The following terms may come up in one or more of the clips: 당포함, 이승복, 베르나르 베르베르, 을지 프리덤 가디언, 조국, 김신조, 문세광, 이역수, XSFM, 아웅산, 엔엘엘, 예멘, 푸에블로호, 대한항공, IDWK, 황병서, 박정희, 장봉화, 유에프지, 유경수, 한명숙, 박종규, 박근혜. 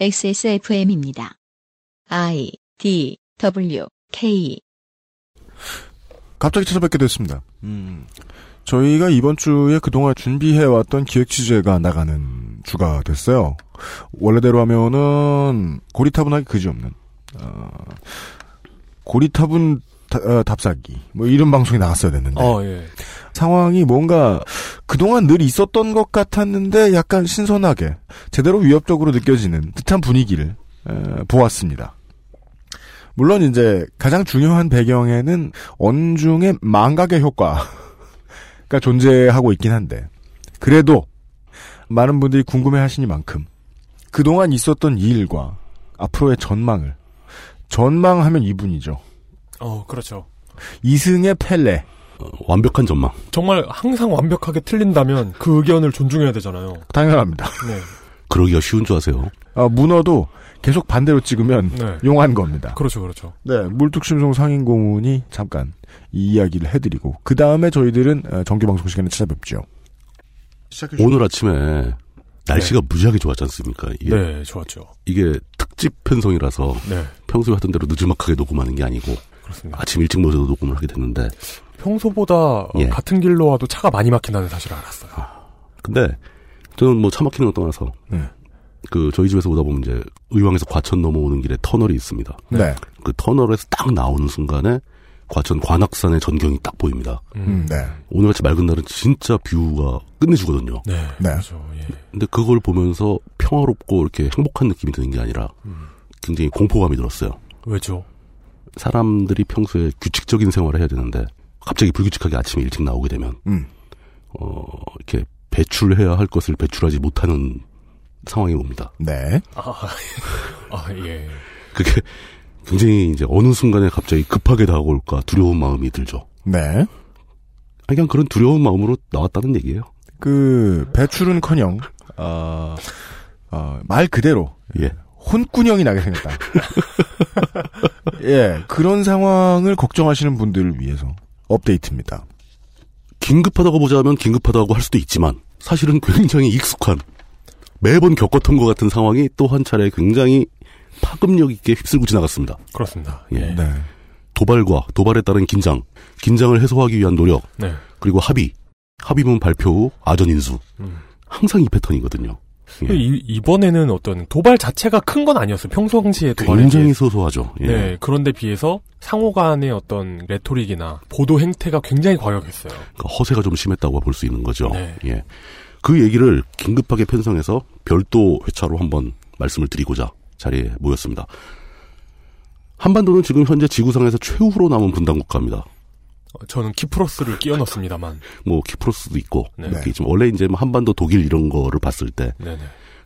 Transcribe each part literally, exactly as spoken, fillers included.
엑스에스에프엠입니다. I, D, W, K. 갑자기 찾아뵙게 됐습니다. 음, 저희가 이번 주에 그동안 준비해왔던 기획 취재가 나가는 주가 됐어요. 원래대로 하면은 고리타분하기 그지없는 어, 고리타분 다, 어, 답사기 뭐 이런 방송이 나왔어야 됐는데 어, 예. 상황이 뭔가 그동안 늘 있었던 것 같았는데 약간 신선하게 제대로 위협적으로 느껴지는 듯한 분위기를 에, 보았습니다. 물론 이제 가장 중요한 배경에는 언중의 망각의 효과가 존재하고 있긴 한데 그래도 많은 분들이 궁금해하시니만큼 그동안 있었던 일과 앞으로의 전망을 전망하면 이분이죠. 어, 그렇죠. 이승의 펠레. 어, 완벽한 전망. 정말 항상 완벽하게 틀린다면 그 의견을 존중해야 되잖아요. 당연합니다. 네. 그러기가 쉬운 줄 아세요? 아, 문어도 계속 반대로 찍으면 네. 용한 겁니다. 그렇죠, 그렇죠. 네, 물뚝심송 상인고문이 잠깐 이 이야기를 해드리고 그 다음에 저희들은 정규방송 시간에 찾아뵙죠. 오늘 아침에 날씨가 네. 무지하게 좋았지 않습니까? 이게 네, 좋았죠. 이게 특집 편성이라서 네. 평소에 하던 대로 느지막하게 녹음하는 게 아니고 그렇습니다. 아침 일찍 모여서 녹음을 하게 됐는데 평소보다 예. 같은 길로 와도 차가 많이 막힌다는 사실을 알았어요. 아, 근데 저는 뭐 차 막히는 걸 떠나서 네. 그 저희 집에서 오다 보면 이제 의왕에서 과천 넘어오는 길에 터널이 있습니다. 네. 그 터널에서 딱 나오는 순간에 과천 관악산의 전경이 딱 보입니다. 음, 네. 오늘같이 맑은 날은 진짜 뷰가 끝내주거든요. 네. 네. 그렇죠. 예. 근데 그걸 보면서 평화롭고 이렇게 행복한 느낌이 드는 게 아니라 음. 굉장히 공포감이 들었어요. 왜죠? 사람들이 평소에 규칙적인 생활을 해야 되는데 갑자기 불규칙하게 아침에 일찍 나오게 되면 음. 어, 이렇게 배출해야 할 것을 배출하지 못하는 상황이 옵니다. 네. 아, 아 예. 그게 굉장히 이제 어느 순간에 갑자기 급하게 다가올까 두려운 마음이 들죠. 네. 그냥 그런 두려운 마음으로 나왔다는 얘기예요. 그 배출은커녕 어, 어, 말 그대로 예. 혼꾸녕이 나게 생겼다. 예, 그런 상황을 걱정하시는 분들을 위해서 업데이트입니다. 긴급하다고 보자면 긴급하다고 할 수도 있지만 사실은 굉장히 익숙한 매번 겪었던 것 같은 상황이 또 한 차례 굉장히 파급력 있게 휩쓸고 지나갔습니다. 그렇습니다. 예. 네. 도발과 도발에 따른 긴장, 긴장을 해소하기 위한 노력, 네. 그리고 합의, 합의문 발표 후 아전 인수. 음. 항상 이 패턴이거든요. 예. 이, 이번에는 어떤 도발 자체가 큰 건 아니었어요. 평상시에 도발이 굉장히 소소하죠. 예. 네, 그런데 비해서 상호 간의 어떤 레토릭이나 보도 행태가 굉장히 과격했어요. 그러니까 허세가 좀 심했다고 볼 수 있는 거죠. 네. 예. 그 얘기를 긴급하게 편성해서 별도 회차로 한번 말씀을 드리고자 자리에 모였습니다. 한반도는 지금 현재 지구상에서 최후로 남은 분단 국가입니다. 저는 키프로스를 끼워 넣습니다만. 뭐 키프로스도 있고. 네. 지금 원래 이제 한반도 독일 이런 거를 봤을 때 네네.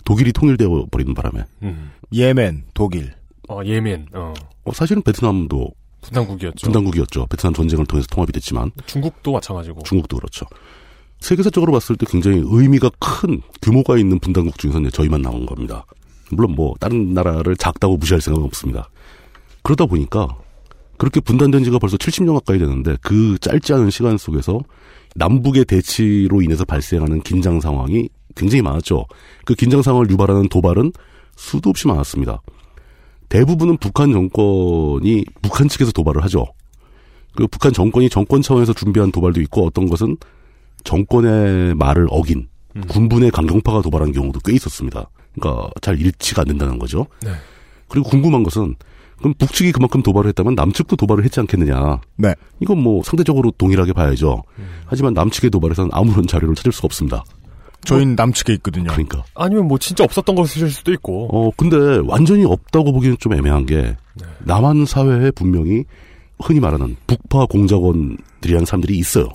독일이 통일되어 버리는 바람에. 음. 예멘, 독일. 어, 예멘. 어. 어, 사실은 베트남도 분단국이었죠. 분단국이었죠. 베트남 전쟁을 통해서 통합이 됐지만. 중국도 마찬가지고. 중국도 그렇죠. 세계사적으로 봤을 때 굉장히 의미가 큰 규모가 있는 분단국 중에서 이제 저희만 나온 겁니다. 물론 뭐 다른 나라를 작다고 무시할 생각은 없습니다. 그러다 보니까 그렇게 분단된 지가 벌써 칠십 년 가까이 되는데 그 짧지 않은 시간 속에서 남북의 대치로 인해서 발생하는 긴장 상황이 굉장히 많았죠. 그 긴장 상황을 유발하는 도발은 수도 없이 많았습니다. 대부분은 북한 정권이 북한 측에서 도발을 하죠. 그 북한 정권이 정권 차원에서 준비한 도발도 있고 어떤 것은 정권의 말을 어긴 음. 군분의 강경파가 도발한 경우도 꽤 있었습니다. 그러니까 잘 일치가 안 된다는 거죠. 네. 그리고 궁금한 것은 그럼 북측이 그만큼 도발을 했다면 남측도 도발을 했지 않겠느냐. 네. 이건 뭐 상대적으로 동일하게 봐야죠. 음. 하지만 남측의 도발에서는 아무런 자료를 찾을 수가 없습니다. 저희는 어, 남측에 있거든요. 그러니까. 아니면 뭐 진짜 없었던 것일 수도 있고. 어, 근데 완전히 없다고 보기는 좀 애매한 게 네. 남한 사회에 분명히 흔히 말하는 북파 공작원들이라는 사람들이 있어요.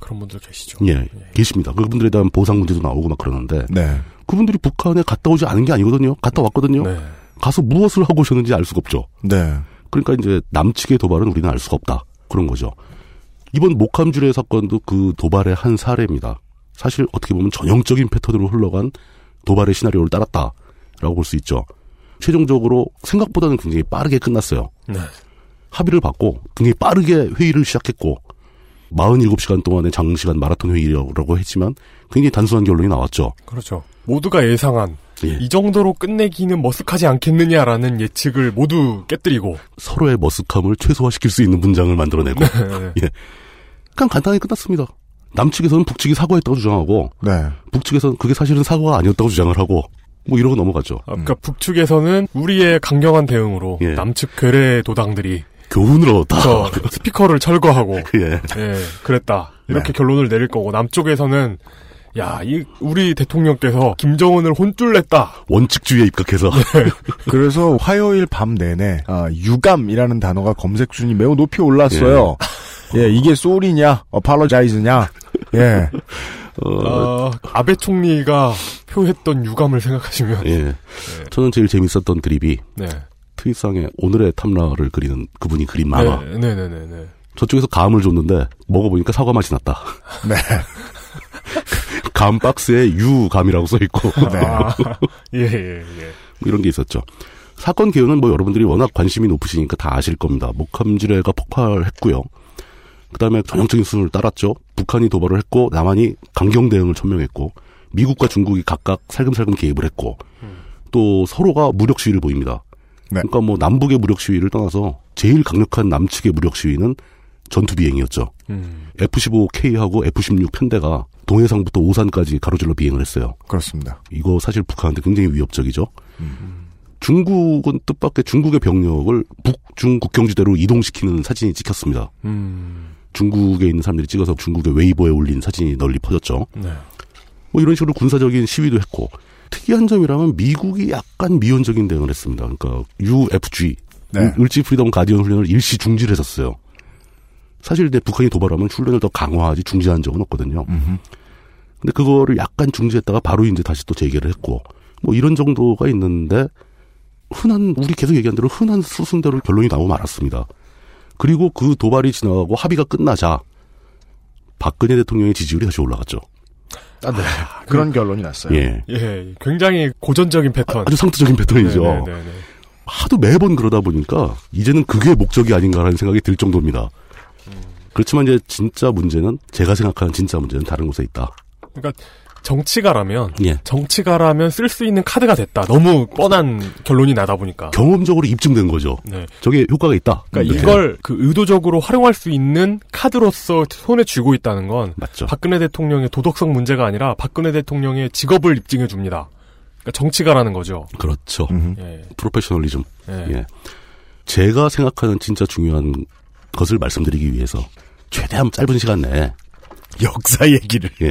그런 분들 계시죠. 예, 예. 계십니다. 그분들에 대한 보상 문제도 나오고 막 그러는데 네. 그분들이 북한에 갔다 오지 않은 게 아니거든요. 갔다 왔거든요. 네. 가서 무엇을 하고 오셨는지 알 수가 없죠. 네. 그러니까 이제 남측의 도발은 우리는 알 수가 없다. 그런 거죠. 이번 목함주례 사건도 그 도발의 한 사례입니다. 사실 어떻게 보면 전형적인 패턴으로 흘러간 도발의 시나리오를 따랐다라고 볼 수 있죠. 최종적으로 생각보다는 굉장히 빠르게 끝났어요. 네. 합의를 받고 굉장히 빠르게 회의를 시작했고 사십칠 시간 동안의 장시간 마라톤 회의라고 했지만 굉장히 단순한 결론이 나왔죠. 그렇죠. 모두가 예상한 예. 이 정도로 끝내기는 머쓱하지 않겠느냐라는 예측을 모두 깨뜨리고 서로의 머쓱함을 최소화시킬 수 있는 문장을 만들어내고 네. 예. 그냥 간단하게 끝났습니다. 남측에서는 북측이 사과했다고 주장하고 네. 북측에서는 그게 사실은 사과가 아니었다고 주장을 하고 뭐 이러고 넘어가죠. 아, 그러니까 음. 북측에서는 우리의 강경한 대응으로 예. 남측 괴뢰 도당들이 교훈을 얻었다. 스피커를 철거하고 예. 예, 그랬다. 이렇게 네. 결론을 내릴 거고 남쪽에서는 야, 이 우리 대통령께서 김정은을 혼쭐냈다. 원칙주의에 입각해서. 네. 그래서 화요일 밤 내내 아, 유감이라는 단어가 검색 순위 매우 높이 올랐어요. 예, 예 이게 쏘리냐, 어팔로자이즈냐. 예. 어... 아, 아베 총리가 표했던 유감을 생각하시면. 예. 네. 저는 제일 재밌었던 드립이 네. 트윗상에 오늘의 탐라를 그리는 그분이 그린 만화. 네네네. 네, 네, 네, 네. 저쪽에서 감을 줬는데 먹어보니까 사과 맛이 났다. 네. 감 박스에 유감이라고 써있고. 아, 예, 예, 예. 뭐 이런 게 있었죠. 사건 개요는 뭐 여러분들이 워낙 관심이 높으시니까 다 아실 겁니다. 목함지뢰가 폭발했고요. 그 다음에 전형적인 수순을 따랐죠. 북한이 도발을 했고, 남한이 강경 대응을 천명했고, 미국과 중국이 각각 살금살금 개입을 했고, 음. 또 서로가 무력 시위를 보입니다. 네. 그러니까 뭐 남북의 무력 시위를 떠나서 제일 강력한 남측의 무력 시위는 전투 비행이었죠. 음. 에프 십오 케이하고 에프 십육 편대가 동해상부터 오산까지 가로질러 비행을 했어요. 그렇습니다. 이거 사실 북한한테 굉장히 위협적이죠. 음. 중국은 뜻밖의 중국의 병력을 북중 국경지대로 이동시키는 사진이 찍혔습니다. 음. 중국에 있는 사람들이 찍어서 중국의 웨이보에 올린 사진이 널리 퍼졌죠. 네. 뭐 이런 식으로 군사적인 시위도 했고 특이한 점이라면 미국이 약간 미온적인 대응을 했습니다. 그러니까 유에프지 네. 을지 프리덤 가디언 훈련을 일시 중지를 했었어요. 사실 이제 북한이 도발하면 훈련을 더 강화하지 중지한 적은 없거든요. 음흠. 근데 그거를 약간 중지했다가 바로 이제 다시 또 재개를 했고 뭐 이런 정도가 있는데 흔한 우리 계속 얘기한 대로 흔한 수순대로 결론이 나오고 말았습니다. 그리고 그 도발이 지나가고 합의가 끝나자 박근혜 대통령의 지지율이 다시 올라갔죠. 아, 네. 아, 그런 그, 결론이 났어요. 예. 예, 굉장히 고전적인 패턴. 아주 상투적인 패턴이죠. 네네네네. 하도 매번 그러다 보니까 이제는 그게 목적이 아닌가라는 생각이 들 정도입니다. 그렇지만 이제 진짜 문제는 제가 생각하는 진짜 문제는 다른 곳에 있다. 그러니까 정치가라면 예. 정치가라면 쓸 수 있는 카드가 됐다. 너무 뻔한 결론이 나다 보니까 경험적으로 입증된 거죠. 네. 저게 효과가 있다. 그러니까 이걸 그 의도적으로 활용할 수 있는 카드로서 손에 쥐고 있다는 건 맞죠. 박근혜 대통령의 도덕성 문제가 아니라 박근혜 대통령의 직업을 입증해 줍니다. 그러니까 정치가라는 거죠. 그렇죠. 예. 프로페셔널리즘. 예. 예. 제가 생각하는 진짜 중요한 것을 말씀드리기 위해서 최대한 짧은 시간 내에 역사 얘기를 예.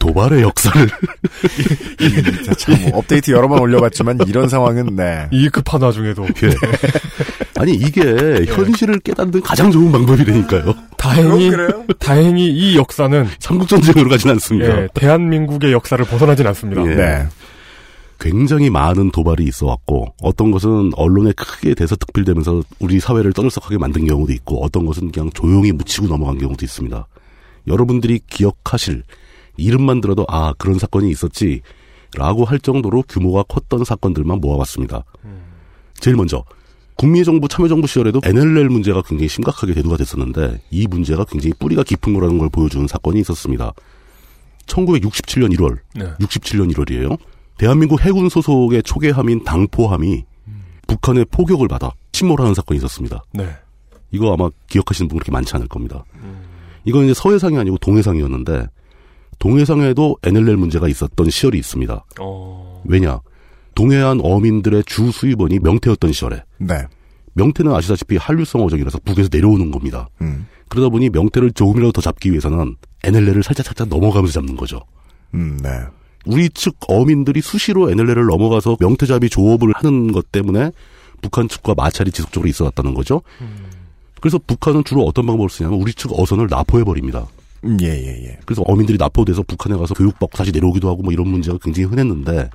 도발의 역사를 이, 참 업데이트 여러 번 올려봤지만 이런 상황은 네. 이 급한 와중에도 예. 아니 이게 예. 현실을 깨닫는 가장 좋은 방법이라니까요. 다행히 다행히 이 역사는 삼국전쟁으로 가진 않습니다. 예. 대한민국의 역사를 벗어나진 않습니다. 예. 네. 굉장히 많은 도발이 있어 왔고 어떤 것은 언론에 크게 대서 득필되면서 우리 사회를 떠들썩하게 만든 경우도 있고 어떤 것은 그냥 조용히 묻히고 넘어간 경우도 있습니다. 여러분들이 기억하실 이름만 들어도 아 그런 사건이 있었지 라고 할 정도로 규모가 컸던 사건들만 모아봤습니다. 제일 먼저 국민의정부 참여정부 시절에도 엔엘엘 문제가 굉장히 심각하게 대두가 됐었는데 이 문제가 굉장히 뿌리가 깊은 거라는 걸 보여주는 사건이 있었습니다. 천구백육십칠년 일월 네. 육십칠년 일월이에요. 대한민국 해군 소속의 초계함인 당포함이 음. 북한의 포격을 받아 침몰하는 사건이 있었습니다. 네. 이거 아마 기억하시는 분 그렇게 많지 않을 겁니다. 음. 이건 이제 서해상이 아니고 동해상이었는데 동해상에도 엔엘엘 문제가 있었던 시절이 있습니다. 어... 왜냐? 동해안 어민들의 주 수입원이 명태였던 시절에 네. 명태는 아시다시피 한류성 어종이라서 북에서 내려오는 겁니다. 음. 그러다 보니 명태를 조금이라도 더 잡기 위해서는 엔엘엘을 살짝 살짝 넘어가면서 잡는 거죠. 음, 네. 우리 측 어민들이 수시로 엔엘엘을 넘어가서 명태잡이 조업을 하는 것 때문에 북한 측과 마찰이 지속적으로 있어왔다는 거죠. 음. 그래서 북한은 주로 어떤 방법을 쓰냐면 우리 측 어선을 납포해버립니다. 예예예. 예, 예. 그래서 어민들이 납포돼서 북한에 가서 교육받고 다시 내려오기도 하고 뭐 이런 문제가 굉장히 흔했는데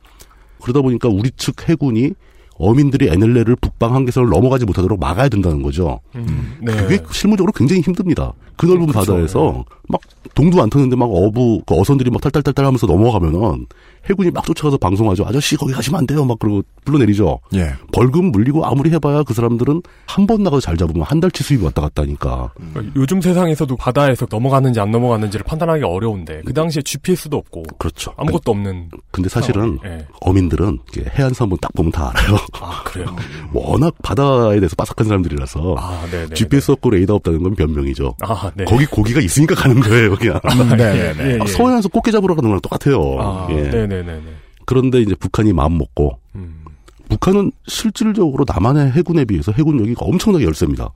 그러다 보니까 우리 측 해군이 어민들이 에넬레를 북방 한계선을 넘어가지 못하도록 막아야 된다는 거죠. 음, 네. 그게 실무적으로 굉장히 힘듭니다. 그 넓은 그쵸, 바다에서 네. 막 동도 안 터는데 막 어부 그 어선들이 막 탈탈탈탈 하면서 넘어가면은 해군이 막 쫓아가서 방송하죠. 아저씨 거기 가시면 안 돼요. 막 그러고 불러내리죠. 예. 벌금 물리고 아무리 해봐야 그 사람들은 한 번 나가서 잘 잡으면 한 달치 수입이 왔다 갔다 하니까. 그러니까 요즘 세상에서도 바다에서 넘어갔는지 안 넘어갔는지를 판단하기 어려운데 그 당시에 지피에스도 없고 그렇죠. 아무것도 아니, 없는. 근데 사실은 예. 어민들은 해안선만 딱 보면 다 알아요. 아, 그래요? 워낙 바다에 대해서 빠삭한 사람들이라서. 아, 네네. 지피에스 없고 레이더 없다는 건 변명이죠. 아, 네. 거기 고기가 있으니까 가는 거예요, 그냥. 아, 네네. 아, 서해안에서 꽃게 잡으러 가는 거랑 똑같아요. 아, 예. 네네네. 그런데 이제 북한이 마음 먹고. 음. 북한은 실질적으로 남한의 해군에 비해서 해군력이 엄청나게 열세입니다.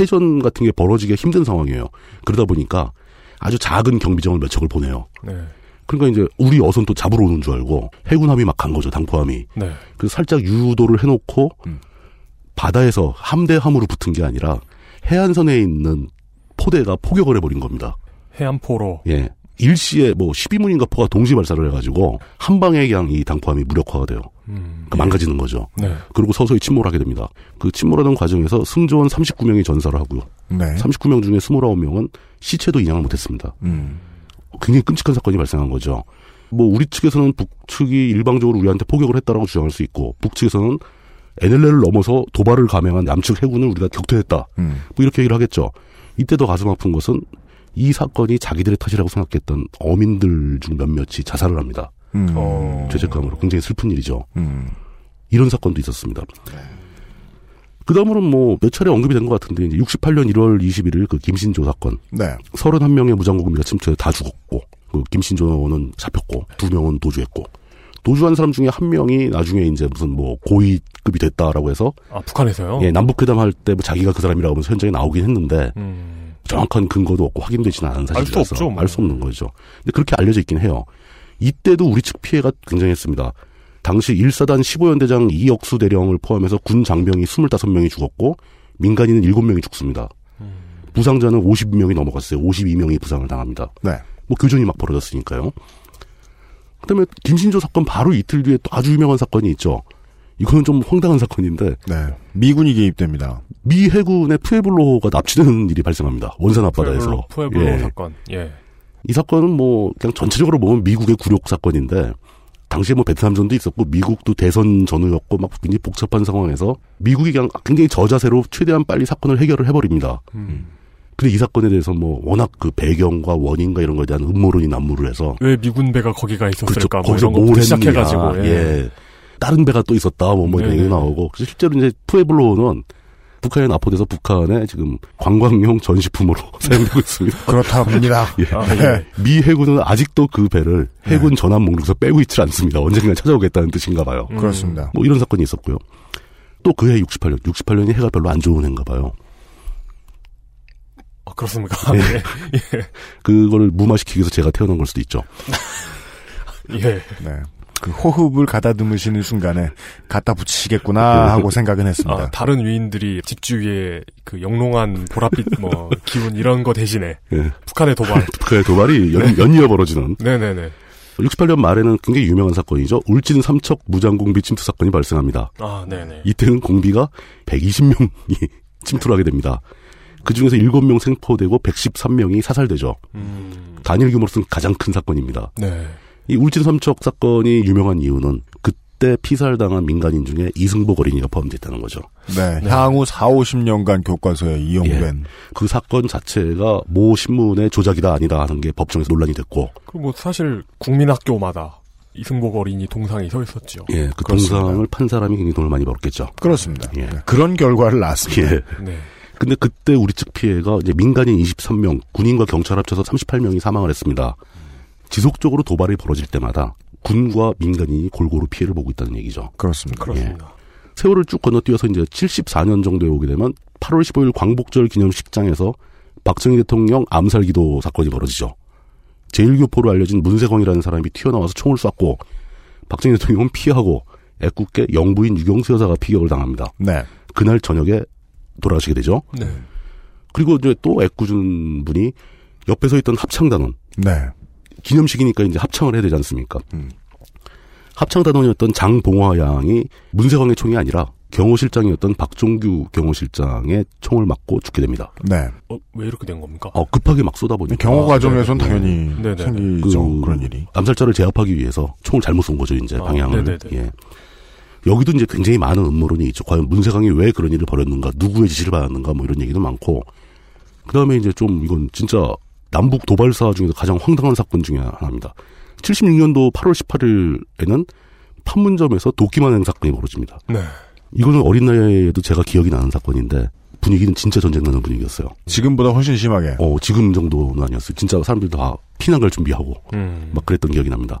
해전 같은 게 벌어지기가 힘든 상황이에요. 그러다 보니까 아주 작은 경비정을 몇 척을 보내요. 네. 그러니까 이제 우리 어선 또 잡으러 오는 줄 알고 해군함이 막 간 거죠. 당포함이. 네. 그래서 살짝 유도를 해놓고 음. 바다에서 함대함으로 붙은 게 아니라 해안선에 있는 포대가 포격을 해버린 겁니다. 해안포로. 예. 일시에 뭐 십이 문인가 포가 동시 발사를 해가지고 한 방에 그냥 이 당포함이 무력화가 돼요. 음. 그러니까 망가지는 거죠. 네. 그리고 서서히 침몰하게 됩니다. 그 침몰하는 과정에서 승조원 삼십구 명이 전사를 하고요. 네. 삼십구 명 중에 이십구 명은 시체도 인양을 못했습니다. 음. 굉장히 끔찍한 사건이 발생한 거죠. 뭐 우리 측에서는 북측이 일방적으로 우리한테 포격을 했다라고 주장할 수 있고 북측에서는 엔엘레를 넘어서 도발을 감행한 남측 해군을 우리가 격퇴했다. 음. 뭐 이렇게 얘기를 하겠죠. 이때 더 가슴 아픈 것은 이 사건이 자기들의 탓이라고 생각했던 어민들 중 몇몇이 자살을 합니다. 음. 어. 죄책감으로 굉장히 슬픈 일이죠. 음. 이런 사건도 있었습니다. 그 다음으로는 뭐 몇 차례 언급이 된 것 같은데 이제 육십팔 년 일월 이십일일 그 김신조 사건. 네. 서른한 명의 무장국민과 침투해 다 죽었고 그 김신조는 잡혔고 두 명은 도주했고 도주한 사람 중에 한 명이 나중에 이제 무슨 뭐 고위급이 됐다라고 해서 아 북한에서요? 예 남북회담 할 때 뭐 자기가 그 사람이라고 하면서 현장에 나오긴 했는데 음. 정확한 근거도 없고 확인되지는 않은 사실이라서 알 수 없죠. 뭐. 알 수 없는 거죠. 근데 그렇게 알려져 있긴 해요. 이때도 우리 측 피해가 굉장했습니다. 당시 일사단 십오 연대장 이역수 대령을 포함해서 군 장병이 이십오 명이 죽었고 민간인은 일곱 명이 죽습니다. 음. 부상자는 오십 명이 넘어갔어요. 오십이 명이 부상을 당합니다. 네. 뭐 교전이 막 벌어졌으니까요. 그다음에 김신조 사건 바로 이틀 뒤에 또 아주 유명한 사건이 있죠. 이거는 좀 황당한 사건인데 네. 미군이 개입됩니다. 미 해군의 푸에블로호가 납치되는 일이 발생합니다. 원산 앞바다에서. 푸에블로호, 푸에블로호 예. 사건. 예. 이 사건은 뭐 그냥 전체적으로 보면 미국의 굴욕 사건인데 당시에 뭐 베트남전도 있었고 미국도 대선 전후였고 막 굉장히 복잡한 상황에서 미국이 그냥 굉장히 저자세로 최대한 빨리 사건을 해결을 해버립니다. 음. 근데 이 사건에 대해서 뭐 워낙 그 배경과 원인과 이런 거에 대한 음모론이 난무를 해서 왜 미군 배가 거기 가 있었을까 그렇죠. 뭐 거기서 뭘 시작해가지고 예. 예. 다른 배가 또 있었다 뭐 뭐 이런 얘기 나오고 그래서 실제로 이제 푸에블로호는 북한에 납포돼서 북한에 지금 관광용 전시품으로 사용되고 있습니다. 그렇답니다. 예. 아, 네. 미 해군은 아직도 그 배를 해군 전함 목록에서 빼고 있지 않습니다. 언젠가 찾아오겠다는 뜻인가 봐요. 음. 그렇습니다. 뭐 이런 사건이 있었고요. 또 그 해 육십팔 년, 육십팔 년이 해가 별로 안 좋은 해인가 봐요. 아, 그렇습니까? 예. 예. 그거를 무마시키기 위해서 제가 태어난 걸 수도 있죠. 예. 네. 그 호흡을 가다듬으시는 순간에 갖다 붙이시겠구나 하고 생각은 했습니다. 아, 다른 위인들이 집주위에 그 영롱한 보랏빛 뭐 기운 이런 거 대신에 네. 북한의 도발, 북한의 도발이 연, 네. 연이어 벌어지는. 네네네. 육십팔 년 말에는 굉장히 유명한 사건이죠. 울진 삼척 무장공비 침투 사건이 발생합니다. 아, 네네. 이때는 공비가 백이십 명이 침투를 하게 됩니다. 그 중에서 일곱 명 생포되고 백십삼 명이 사살되죠. 음. 단일 규모로서는 가장 큰 사건입니다. 네. 이 울진 삼척 사건이 유명한 이유는 그때 피살당한 민간인 중에 이승복 어린이가 포함됐다는 거죠. 네, 향후 사오십 년간 교과서에 이용된. 예, 그 사건 자체가 모 신문의 조작이다 아니다 하는 게 법정에서 논란이 됐고. 그리고 뭐 사실 국민학교마다 이승복 어린이 동상이 서 있었죠. 예, 그 그렇습니다. 동상을 판 사람이 굉장히 돈을 많이 벌었겠죠. 그렇습니다. 예. 그런 결과를 낳았습니다. 예. 네. 근데 그때 우리 측 피해가 이제 민간인 이십삼 명, 군인과 경찰 합쳐서 삼십팔 명이 사망을 했습니다. 지속적으로 도발이 벌어질 때마다 군과 민간인이 골고루 피해를 보고 있다는 얘기죠. 그렇습니다. 그렇습니다. 예. 세월을 쭉 건너뛰어서 이제 칠십사 년 정도에 오게 되면 팔월 십오일 광복절 기념식장에서 박정희 대통령 암살기도 사건이 벌어지죠. 제일 교포로 알려진 문세광이라는 사람이 튀어나와서 총을 쐈고 박정희 대통령은 피하고 애국계 영부인 유경수 여사가 피격을 당합니다. 네. 그날 저녁에 돌아가시게 되죠. 네. 그리고 이제 또 애꿎은 분이 옆에서 있던 합창단원. 네. 기념식이니까 이제 합창을 해야 되지 않습니까? 음. 합창단원이었던 장봉화 양이 문세광의 총이 아니라 경호실장이었던 박종규 경호실장의 총을 맞고 죽게 됩니다. 네. 어, 왜 이렇게 된 겁니까? 어, 급하게 막 쏟아보니까. 경호 과정에서는 네. 당연히 네. 생기죠. 그, 그런 일이. 암살자를 제압하기 위해서 총을 잘못 쏜 거죠, 이제 아, 방향을. 네네네. 예. 여기도 이제 굉장히 많은 음모론이 있죠. 과연 문세광이 왜 그런 일을 벌였는가, 누구의 지시를 받았는가, 뭐 이런 얘기도 많고. 그 다음에 이제 좀 이건 진짜 남북 도발사 중에서 가장 황당한 사건 중에 하나입니다. 칠십육 년도 팔월 십팔일에는 판문점에서 도끼만행 사건이 벌어집니다. 네. 이거는 어린 나이에도 제가 기억이 나는 사건인데 분위기는 진짜 전쟁 나는 분위기였어요. 지금보다 훨씬 심하게. 어, 지금 정도는 아니었어요. 진짜 사람들 다 피난갈 준비하고 음. 막 그랬던 기억이 납니다.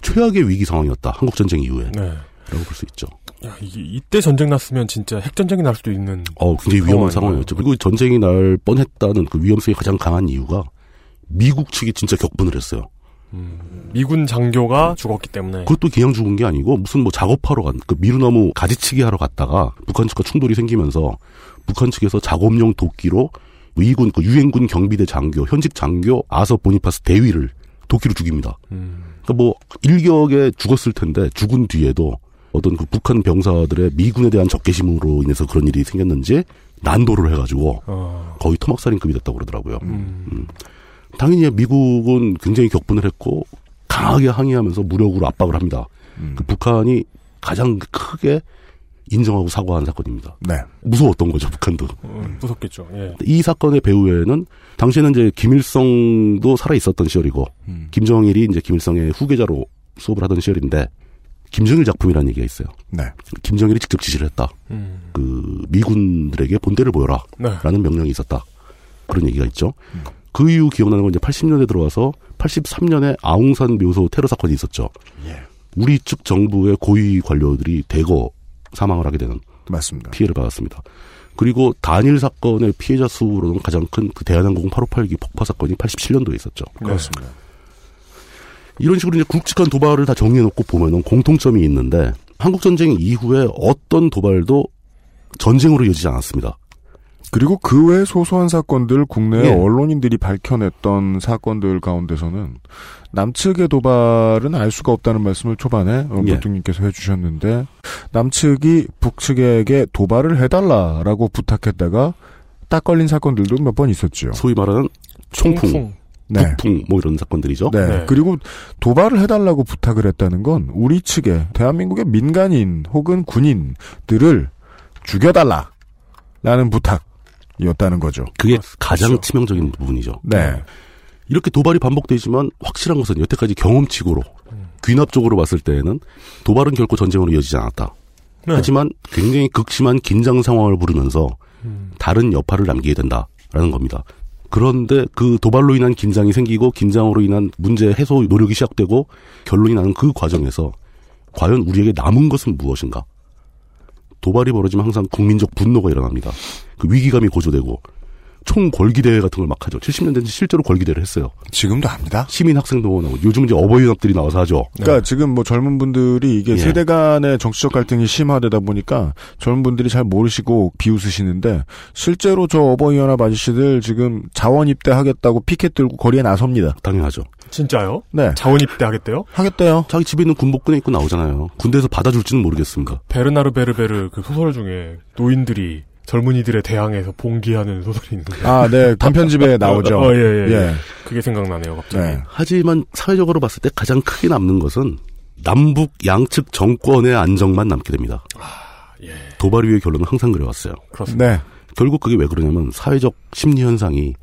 최악의 위기 상황이었다. 한국 전쟁 이후에. 네. 라고 볼 수 있죠. 야, 이게 이때 전쟁 났으면 진짜 핵전쟁이 날 수도 있는. 어, 굉장히 위험한 상황이었죠. 그리고 전쟁이 날 뻔했다는 그 위험성이 가장 강한 이유가 미국 측이 진짜 격분을 했어요. 음, 미군 장교가 죽었기 때문에. 그것도 그냥 죽은 게 아니고 무슨 뭐 작업하러 간, 그 미루나무 가지치기 하러 갔다가 북한 측과 충돌이 생기면서 북한 측에서 작업용 도끼로 미군 그 유엔군 경비대 장교, 현직 장교 아서 보니파스 대위를 도끼로 죽입니다. 음. 그러니까 뭐 일격에 죽었을 텐데 죽은 뒤에도 어떤 그 북한 병사들의 미군에 대한 적개심으로 인해서 그런 일이 생겼는지 난도를 해가지고 어. 거의 토막살인급이 됐다고 그러더라고요. 음. 음. 당연히 미국은 굉장히 격분을 했고 강하게 항의하면서 무력으로 압박을 합니다. 음. 그 북한이 가장 크게 인정하고 사과한 사건입니다. 네. 무서웠던 거죠, 북한도. 음, 무섭겠죠. 예. 이 사건의 배후에는 당시에는 이제 김일성도 살아 있었던 시절이고 음. 김정일이 이제 김일성의 후계자로 수업을 하던 시절인데 김정일 작품이라는 얘기가 있어요. 네. 김정일이 직접 지시를 했다. 음. 그 미군들에게 본대를 보여라. 네. 라는 명령이 있었다. 그런 얘기가 있죠. 음. 그 이후 기억나는 건 이제 팔십 년대 들어와서 팔십삼 년에 아웅산 묘소 테러 사건이 있었죠. 예. 우리 측 정부의 고위 관료들이 대거 사망을 하게 되는 맞습니다. 피해를 받았습니다. 그리고 단일 사건의 피해자 수로는 가장 큰 그 대한항공 팔오팔기 폭파 사건이 팔십칠년도에 있었죠. 네. 그렇습니다. 이런 식으로 이제 굵직한 도발을 다 정리해놓고 보면은 공통점이 있는데 한국전쟁 이후에 어떤 도발도 전쟁으로 이어지지 않았습니다. 그리고 그 외 소소한 사건들 국내 예. 언론인들이 밝혀냈던 사건들 가운데서는 남측의 도발은 알 수가 없다는 말씀을 초반에 예. 부통령님께서 해주셨는데 남측이 북측에게 도발을 해달라라고 부탁했다가 딱 걸린 사건들도 몇 번 있었죠. 소위 말하는 총풍, 총풍. 네. 북풍 뭐 이런 사건들이죠. 네. 네. 그리고 도발을 해달라고 부탁을 했다는 건 우리 측에 대한민국의 민간인 혹은 군인들을 죽여달라라는 부탁. 이었다는 거죠. 그게 그렇죠. 가장 치명적인 부분이죠. 네. 이렇게 도발이 반복되지만 확실한 것은 여태까지 경험치고로 귀납적으로 봤을 때에는 도발은 결코 전쟁으로 이어지지 않았다. 네. 하지만 굉장히 극심한 긴장 상황을 부르면서 음. 다른 여파를 남기게 된다라는 겁니다. 그런데 그 도발로 인한 긴장이 생기고 긴장으로 인한 문제 해소 노력이 시작되고 결론이 나는 그 과정에서 과연 우리에게 남은 것은 무엇인가? 도발이 벌어지면 항상 국민적 분노가 일어납니다. 그 위기감이 고조되고 총 걸기대회 같은 걸 막 하죠. 칠십 년대는 실제로 걸기대회를 했어요. 지금도 합니다. 시민학생동원하고 요즘 이제 어버이연합들이 나와서 하죠. 그러니까 네. 지금 뭐 젊은 분들이 이게 예. 세대 간의 정치적 갈등이 심화되다 보니까 젊은 분들이 잘 모르시고 비웃으시는데 실제로 저 어버이연합 아저씨들 지금 자원입대 하겠다고 피켓 들고 거리에 나섭니다. 당연하죠. 진짜요? 네. 자원입대 하겠대요? 하겠대요. 자기 집에 있는 군복근에 입고 나오잖아요. 군대에서 받아줄지는 모르겠습니다. 베르나르 베르베르 그 소설 중에 노인들이 젊은이들의 대항에서 봉기하는 소설이 있는데. 아, 네. 단편집에 나오죠. 어, 예, 예, 예. 그게 생각나네요, 갑자기. 네. 하지만 사회적으로 봤을 때 가장 크게 남는 것은 남북 양측 정권의 안정만 남게 됩니다. 아, 예. 도발 위의 결론은 항상 그래왔어요. 그렇습니다. 네. 결국 그게 왜 그러냐면 사회적 심리 현상이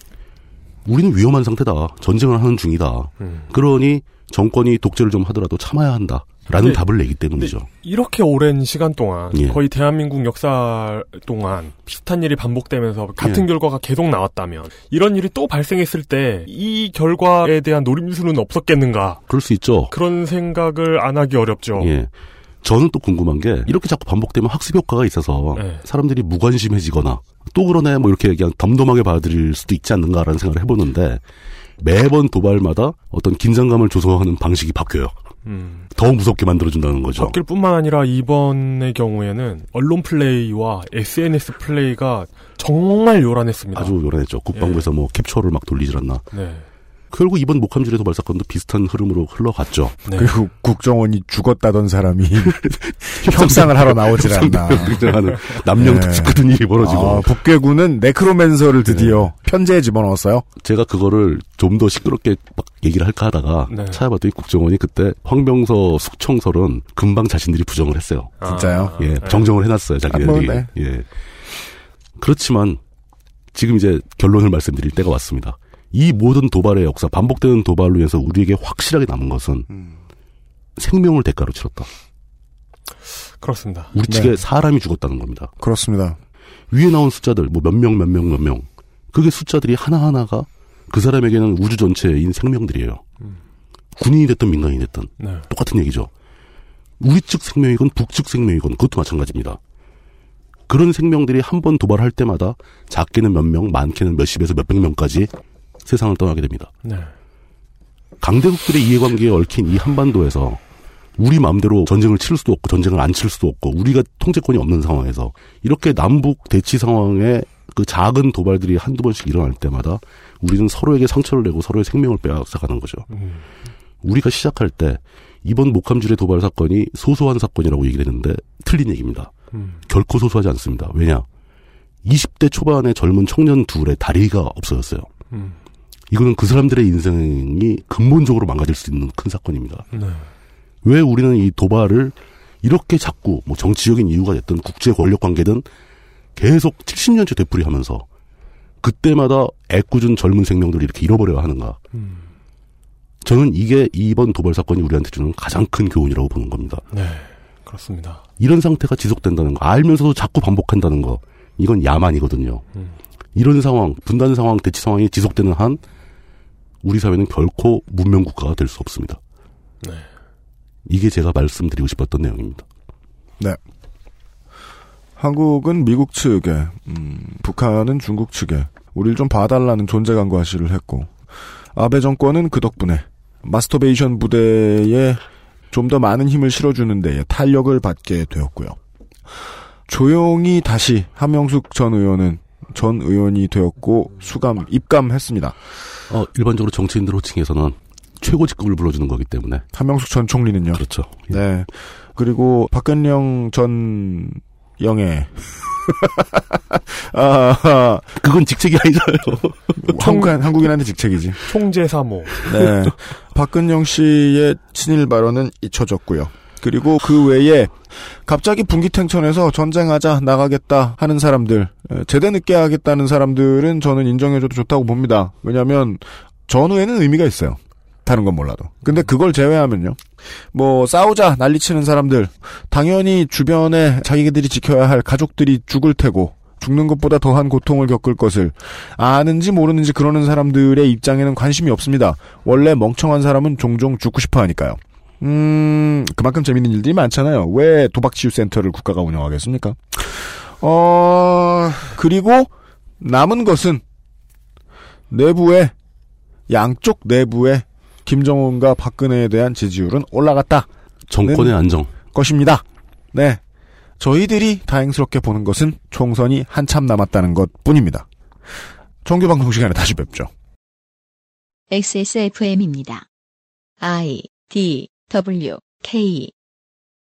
우리는 위험한 상태다. 전쟁을 하는 중이다. 음. 그러니 정권이 독재를 좀 하더라도 참아야 한다. 라는 답을 내기 때문이죠. 이렇게 오랜 시간 동안 예. 거의 대한민국 역사 동안 비슷한 일이 반복되면서 같은 예. 결과가 계속 나왔다면 이런 일이 또 발생했을 때 이 결과에 대한 노림수는 없었겠는가. 그럴 수 있죠. 그런 생각을 안 하기 어렵죠. 예. 저는 또 궁금한 게 이렇게 자꾸 반복되면 학습 효과가 있어서 예. 사람들이 무관심해지거나 또 그러네 뭐 이렇게 그냥 덤덤하게 받아들일 수도 있지 않는가라는 생각을 해보는데 매번 도발마다 어떤 긴장감을 조성하는 방식이 바뀌어요. 음. 더 무섭게 만들어준다는 거죠. 바뀔 뿐만 아니라 이번의 경우에는 언론 플레이와 에스엔에스 플레이가 정말 요란했습니다. 아주 요란했죠. 국방부에서 예. 뭐 캡처를 막 돌리질 않나. 네. 결국 이번 목함지뢰 도발 사건도 비슷한 흐름으로 흘러갔죠. 네. 그리고 국정원이 죽었다던 사람이 협상을 하러 나오질 않나. 남영특집 같은 일이 벌어지고. 아, 북괴군은 네크로맨서를 드디어 네. 편제에 집어넣었어요. 제가 그거를 좀 더 시끄럽게 막 얘기를 할까 하다가 네. 찾아봤더니 국정원이 그때 황병서 숙청설은 금방 자신들이 부정을 했어요. 아, 진짜요? 예, 네. 정정을 해놨어요. 자기네들이. 네. 예. 그렇지만 지금 이제 결론을 말씀드릴 때가 왔습니다. 이 모든 도발의 역사, 반복되는 도발로 인해서 우리에게 확실하게 남은 것은 음. 생명을 대가로 치렀다. 그렇습니다. 우리 측에 네. 사람이 죽었다는 겁니다. 그렇습니다. 위에 나온 숫자들, 뭐 몇 명, 몇 명, 몇 명. 그게 숫자들이 하나하나가 그 사람에게는 우주 전체인 생명들이에요. 음. 군인이 됐든 민간인이 됐든 네. 똑같은 얘기죠. 우리 측 생명이건 북측 생명이건 그것도 마찬가지입니다. 그런 생명들이 한 번 도발할 때마다 작게는 몇 명, 많게는 몇십에서 몇백 명까지 세상을 떠나게 됩니다. 네. 강대국들의 이해관계에 얽힌 이 한반도에서 우리 마음대로 전쟁을 칠 수도 없고 전쟁을 안 칠 수도 없고 우리가 통제권이 없는 상황에서 이렇게 남북 대치 상황에 그 작은 도발들이 한두 번씩 일어날 때마다 우리는 서로에게 상처를 내고 서로의 생명을 빼앗아가는 거죠. 음. 우리가 시작할 때 이번 목함지뢰 도발 사건이 소소한 사건이라고 얘기를 했는데 틀린 얘기입니다. 음. 결코 소소하지 않습니다. 왜냐? 이십 대 초반의 젊은 청년 둘의 다리가 없어졌어요. 음. 이거는 그 사람들의 인생이 근본적으로 망가질 수 있는 큰 사건입니다. 네. 왜 우리는 이 도발을 이렇게 자꾸 뭐 정치적인 이유가 됐든 국제 권력 관계든 계속 칠십 년째 되풀이하면서 그때마다 애꿎은 젊은 생명들을 이렇게 잃어버려야 하는가. 음. 저는 이게 이번 도발 사건이 우리한테 주는 가장 큰 교훈이라고 보는 겁니다. 네, 그렇습니다. 이런 상태가 지속된다는 거, 알면서도 자꾸 반복한다는 거, 이건 야만이거든요. 음. 이런 상황, 분단 상황, 대치 상황이 지속되는 한 우리 사회는 결코 문명 국가가 될 수 없습니다. 네, 이게 제가 말씀드리고 싶었던 내용입니다. 네. 한국은 미국 측에, 음, 북한은 중국 측에 우리를 좀 봐달라는 존재감 과시를 했고, 아베 정권은 그 덕분에 마스터베이션 부대에 좀 더 많은 힘을 실어주는 데에 탄력을 받게 되었고요. 조용히 다시 한명숙 전 의원은 전 의원이 되었고 수감, 입감했습니다. 어, 일반적으로 정치인들 호칭에서는 최고 직급을 불러주는 거기 때문에. 한명숙 전 총리는요. 그렇죠. 네. 그리고 박근영 전 영예. 아, 그건 직책이 아니잖아요. 한국, 한국인한테 직책이지. 총재 사모. 네. 박근영 씨의 친일 발언은 잊혀졌고요. 그리고 그 외에 갑자기 분기탱천에서 전쟁하자 나가겠다 하는 사람들, 제대 늦게 하겠다는 사람들은 저는 인정해줘도 좋다고 봅니다. 왜냐하면 전후에는 의미가 있어요. 다른 건 몰라도. 근데 그걸 제외하면요. 뭐 싸우자 난리치는 사람들, 당연히 주변에 자기들이 지켜야 할 가족들이 죽을 테고 죽는 것보다 더한 고통을 겪을 것을 아는지 모르는지 그러는 사람들의 입장에는 관심이 없습니다. 원래 멍청한 사람은 종종 죽고 싶어 하니까요. 음, 그만큼 재밌는 일들이 많잖아요. 왜 도박치유센터를 국가가 운영하겠습니까? 어, 그리고 남은 것은 내부에, 양쪽 내부에 김정은과 박근혜에 대한 지지율은 올라갔다. 정권의 안정. 것입니다. 네. 저희들이 다행스럽게 보는 것은 총선이 한참 남았다는 것 뿐입니다. 정규 방송 시간에 다시 뵙죠. 엑스에스에프엠입니다. I, D, W, K